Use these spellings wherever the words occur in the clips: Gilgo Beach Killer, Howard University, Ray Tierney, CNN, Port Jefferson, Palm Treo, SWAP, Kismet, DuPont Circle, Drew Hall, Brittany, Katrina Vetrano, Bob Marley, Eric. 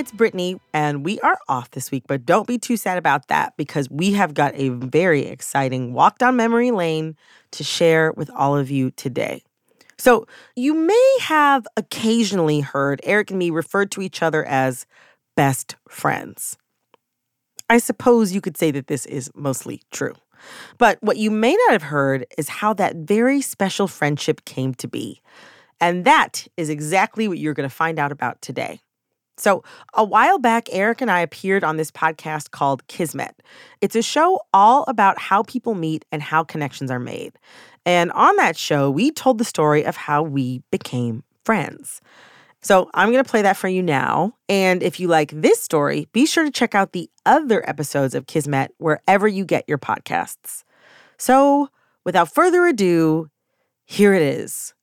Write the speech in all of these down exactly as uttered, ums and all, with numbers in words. it's Brittany, and we are off this week, but don't be too sad about that because we have got a very exciting walk down memory lane to share with all of you today. So you may have occasionally heard Eric and me refer to each other as best friends. I suppose you could say that this is mostly true. But what you may not have heard is how that very special friendship came to be. And that is exactly what you're going to find out about today. So a while back, Eric and I appeared on this podcast called Kismet. It's a show all about how people meet and how connections are made. And on that show, we told the story of how we became friends. So I'm going to play that for you now. And if you like this story, be sure to check out the other episodes of Kismet wherever you get your podcasts. So without further ado, here it is.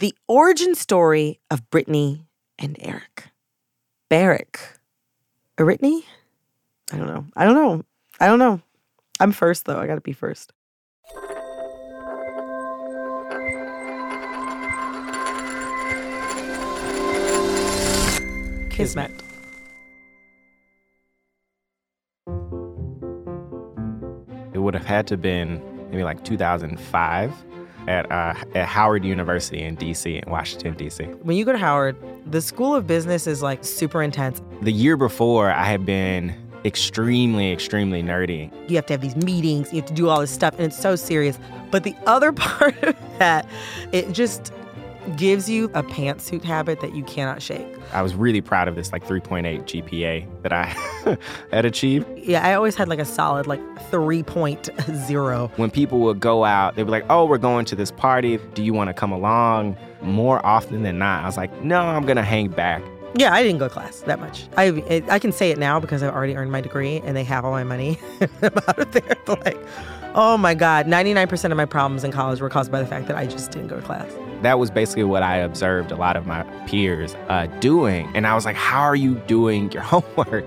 The origin story of Brittany and Eric. Barrick. Brittany? I don't know. I don't know. I don't know. I'm first, though. I got to be first. Kismet. It would have had to have been maybe like two thousand five at uh, at Howard University in D C, in Washington, D C. When you go to Howard, the School of Business is like super intense. The year before, I had been extremely, extremely nerdy. You have to have these meetings, you have to do all this stuff, and it's so serious. But the other part of that, it just gives you a pantsuit habit that you cannot shake. I was really proud of this like three point eight G P A that I had achieved. Yeah, I always had like a solid like three point oh. When people would go out, they'd be like, oh, we're going to this party. Do you want to come along? More often than not, I was like, no, I'm going to hang back. Yeah, I didn't go to class that much. I it, I can say it now because I've already earned my degree and they have all my money. I'm out of there. Like, oh my God, ninety-nine percent of my problems in college were caused by the fact that I just didn't go to class. That was basically what I observed a lot of my peers uh, doing. And I was like, how are you doing your homework?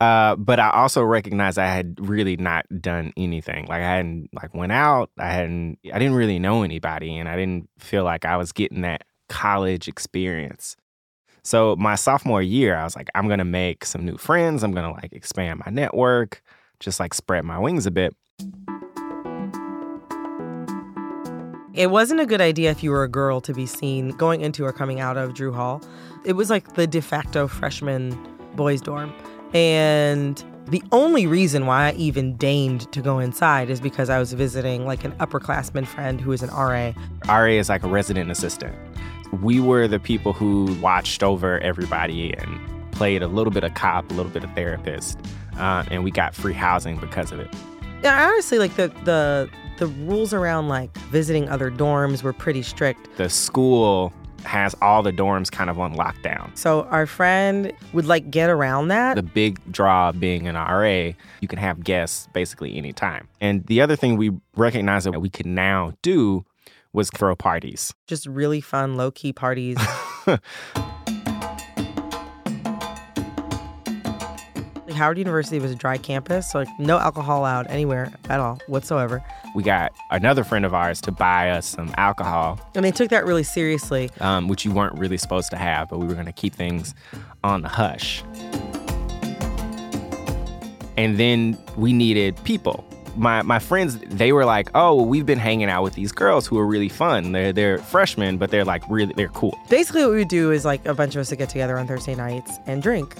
Uh, but I also recognized I had really not done anything. Like I hadn't like went out. I hadn't, I didn't really know anybody and I didn't feel like I was getting that college experience. So my sophomore year, I was like, I'm going to make some new friends. I'm going to like expand my network, just like spread my wings a bit. It wasn't a good idea if you were a girl to be seen going into or coming out of Drew Hall. It was like the de facto freshman boys' dorm. And the only reason why I even deigned to go inside is because I was visiting like an upperclassman friend who is an R A. R A is like a resident assistant. We were the people who watched over everybody and played a little bit of cop, a little bit of therapist, uh, and we got free housing because of it. Yeah, honestly, like the the... The rules around like visiting other dorms were pretty strict. The school has all the dorms kind of on lockdown. So our friend would like get around that. The big draw being an R A, you can have guests basically anytime. And the other thing we recognized that we could now do was throw parties. Just really fun, low-key parties. Howard University was a dry campus, so like no alcohol allowed anywhere at all whatsoever. We got another friend of ours to buy us some alcohol. And they took that really seriously. Um, which you weren't really supposed to have, but we were going to keep things on the hush. And then we needed people. My my friends, they were like, oh, well, we've been hanging out with these girls who are really fun. They're they're freshmen, but they're like really, they're cool. Basically what we would do is like a bunch of us would get together on Thursday nights and drink.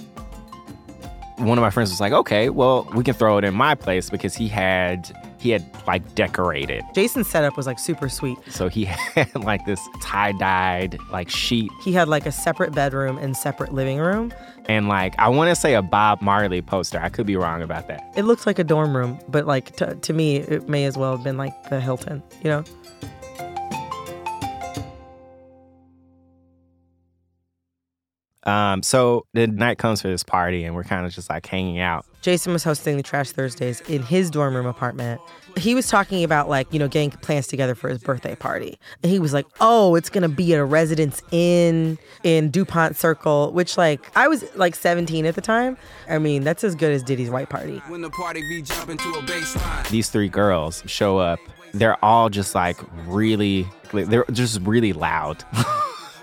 One of my friends was like, okay, well, we can throw it in my place because he had, he had like decorated. Jason's setup was like super sweet. So he had like this tie-dyed like sheet. He had like a separate bedroom and separate living room. And like, I want to say a Bob Marley poster. I could be wrong about that. It looked like a dorm room, but like to, to me, it may as well have been like the Hilton, you know? Um, so the night comes for this party and we're kind of just like hanging out. Jason was hosting the Trash Thursdays in his dorm room apartment. He was talking about like, you know, getting plans together for his birthday party. And he was like, oh, it's going to be at a Residence Inn in DuPont Circle, which like I was like seventeen at the time. I mean, that's as good as Diddy's white party. When the party be jumping to a baseline. These three girls show up. They're all just like really, they're just really loud.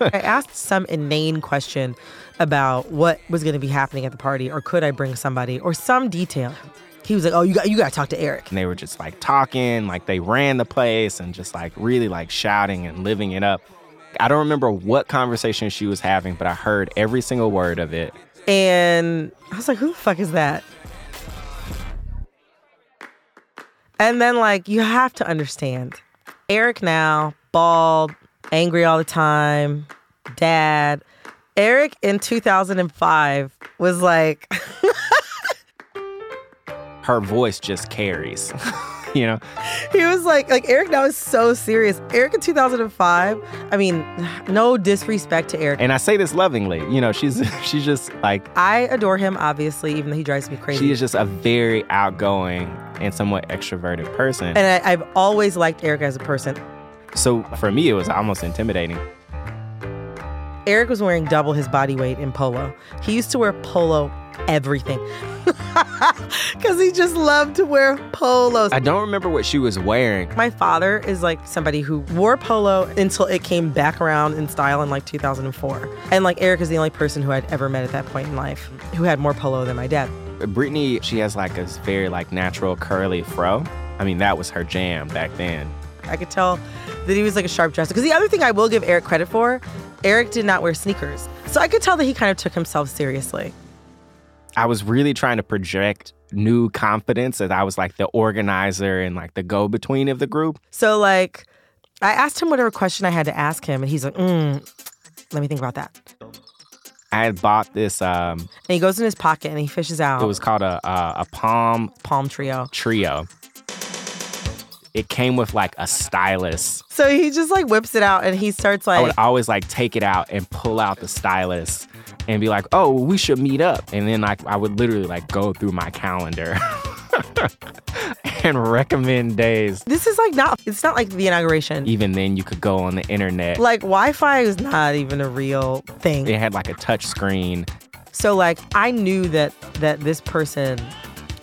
I asked some inane question about what was going to be happening at the party, or could I bring somebody, or some detail. He was like, oh, you got you got to talk to Eric. And they were just like talking, like they ran the place and just like really like shouting and living it up. I don't remember what conversation she was having, but I heard every single word of it. And I was like, who the fuck is that? And then, like, you have to understand, Eric now, bald, angry all the time, dad. Eric in two thousand five was like... Her voice just carries, you know? He was like, like, Eric now is so serious. Eric in two thousand five, I mean, no disrespect to Eric. And I say this lovingly, you know, she's she's just like... I adore him, obviously, even though he drives me crazy. She is just a very outgoing and somewhat extroverted person. And I, I've always liked Eric as a person. So for me, it was almost intimidating. Eric was wearing double his body weight in polo. He used to wear polo everything. Because he just loved to wear polos. I don't remember what she was wearing. My father is like somebody who wore polo until it came back around in style in like two thousand four. And like Eric is the only person who I'd ever met at that point in life who had more polo than my dad. Brittany, she has like a very like natural curly fro. I mean, that was her jam back then. I could tell that he was like a sharp dresser. Because the other thing I will give Eric credit for, Eric did not wear sneakers. So I could tell that he kind of took himself seriously. I was really trying to project new confidence that I was like the organizer and like the go-between of the group. So like, I asked him whatever question I had to ask him and he's like, mm, let me think about that. I had bought this. Um, and he goes in his pocket and he fishes out. It was called a a, a Palm. Palm Treo. Treo. It came with like a stylus. So he just like whips it out and he starts like... I would always like take it out and pull out the stylus and be like, oh, we should meet up. And then like I would literally like go through my calendar and recommend days. This is like not... It's not like the inauguration. Even then you could go on the internet. Like Wi-Fi is not even a real thing. It had like a touch screen. So like I knew that that this person...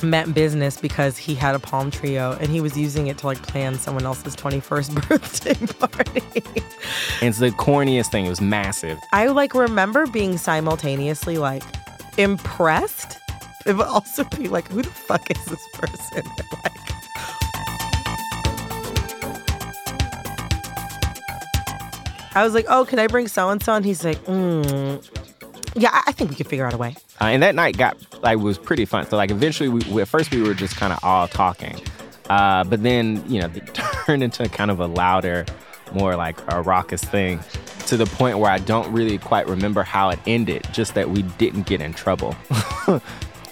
meant business because he had a Palm Treo and he was using it to like plan someone else's twenty-first birthday party. It's the corniest thing. It was massive. I like remember being simultaneously like impressed. It would also be like, who the fuck is this person? Like, I was like, oh, can I bring so-and-so? And he's like, mm, yeah, I think we could figure out a way. Uh, and that night got like was pretty fun. So like eventually, we, we at first we were just kind of all talking, uh, but then you know it turned into kind of a louder, more like a raucous thing, to the point where I don't really quite remember how it ended. Just that we didn't get in trouble.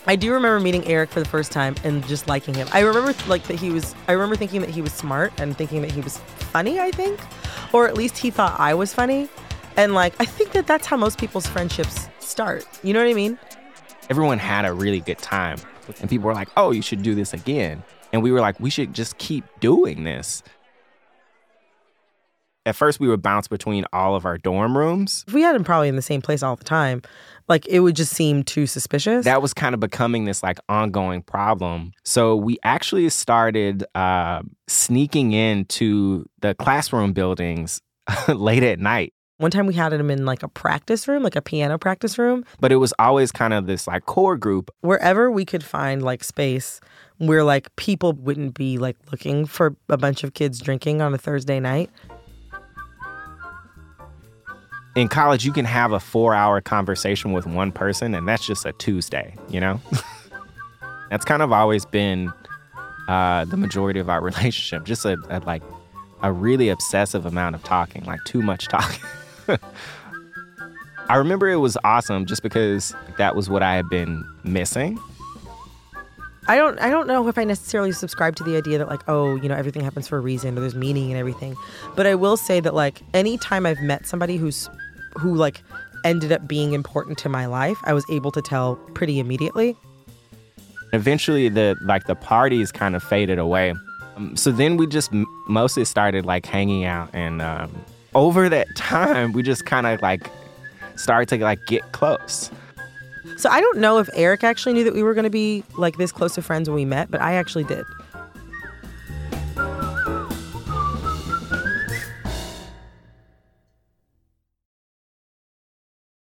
I do remember meeting Eric for the first time and just liking him. I remember like that he was. I remember thinking that he was smart and thinking that he was funny. I think, or at least he thought I was funny. And like, I think that that's how most people's friendships start. You know what I mean? Everyone had a really good time. And people were like, oh, you should do this again. And we were like, we should just keep doing this. At first, we would bounce between all of our dorm rooms. If we had them probably in the same place all the time, like it would just seem too suspicious. That was kind of becoming this like ongoing problem. So we actually started uh, sneaking into the classroom buildings late at night. One time we had him in like a practice room, like a piano practice room. But it was always kind of this like core group. Wherever we could find like space where like people wouldn't be like looking for a bunch of kids drinking on a Thursday night. In college, you can have a four hour conversation with one person and that's just a Tuesday, you know? That's kind of always been uh, the majority of our relationship. Just a, a like a really obsessive amount of talking, like too much talking. I remember it was awesome just because that was what I had been missing. I don't I don't know if I necessarily subscribe to the idea that like, oh, you know, everything happens for a reason or there's meaning and everything. But I will say that like any time I've met somebody who's who like ended up being important to my life, I was able to tell pretty immediately. Eventually the like the parties kind of faded away. Um, so then we just m- mostly started like hanging out and um over that time, we just kind of like started to like get close. So I don't know if Eric actually knew that we were going to be like this close of friends when we met, but I actually did.